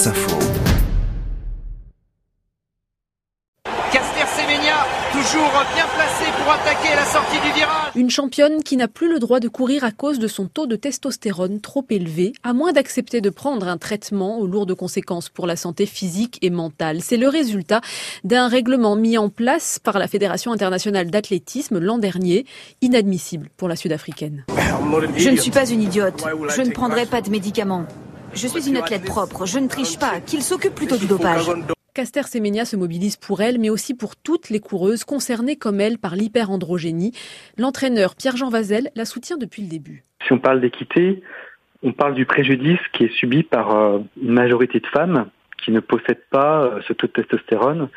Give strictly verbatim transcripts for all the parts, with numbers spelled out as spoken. Source Info. Caster Semenya, toujours bien placé pour attaquer la sortie du virage. Une championne qui n'a plus le droit de courir à cause de son taux de testostérone trop élevé, à moins d'accepter de prendre un traitement aux lourdes conséquences pour la santé physique et mentale. C'est le résultat d'un règlement mis en place par la Fédération internationale d'athlétisme l'an dernier, inadmissible pour la Sud-Africaine. Je ne suis pas une idiote, je ne prendrai pas de médicaments. Je suis une athlète propre, je ne triche pas, qu'il s'occupe plutôt du dopage. Caster Semenya se mobilise pour elle, mais aussi pour toutes les coureuses concernées comme elle par l'hyperandrogénie. L'entraîneur Pierre-Jean Vazel la soutient depuis le début. Si on parle d'équité, on parle du préjudice qui est subi par une majorité de femmes qui ne possèdent pas ce taux de testostérone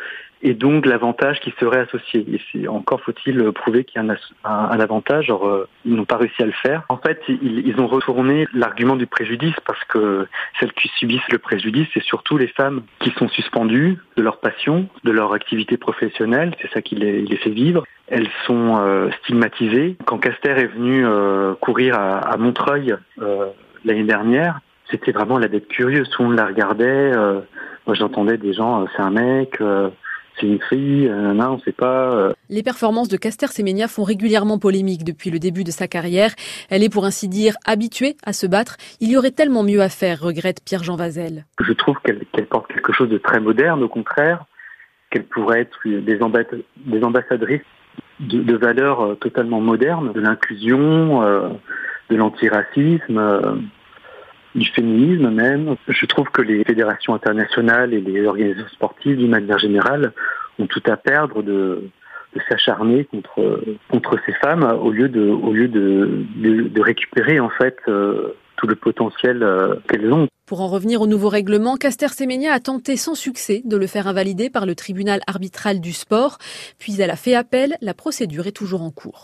et donc l'avantage qui serait associé. Et c'est, encore faut-il prouver qu'il y a un, un, un avantage, genre ils n'ont pas réussi à le faire. En fait, ils, ils ont retourné l'argument du préjudice parce que celles qui subissent le préjudice, c'est surtout les femmes qui sont suspendues de leur passion, de leur activité professionnelle, c'est ça qui les, les fait vivre. Elles sont euh, stigmatisées. Quand Caster est venue euh, courir à, à Montreuil euh, l'année dernière, c'était vraiment la bête curieuse, tout le monde la regardait, euh, moi j'entendais des gens, euh, c'est un mec, euh, c'est une fille, euh, non, on sait pas. Euh. Les performances de Caster Semenya font régulièrement polémique depuis le début de sa carrière. Elle est pour ainsi dire habituée à se battre, il y aurait tellement mieux à faire, regrette Pierre-Jean Vazel. Je trouve qu'elle, qu'elle porte quelque chose de très moderne, au contraire, qu'elle pourrait être des, ambas- des ambassadrices de, de valeurs totalement modernes, de l'inclusion, euh, de l'antiracisme, euh, du féminisme même. Je trouve que les fédérations internationales et les organisations sportives, d'une manière générale, ont tout à perdre de, de s'acharner contre, contre ces femmes au lieu de, au lieu de, de, de récupérer en fait euh, tout le potentiel euh, qu'elles ont. Pour en revenir au nouveau règlement, Caster Semenya a tenté sans succès de le faire invalider par le tribunal arbitral du sport, puis elle a fait appel, la procédure est toujours en cours.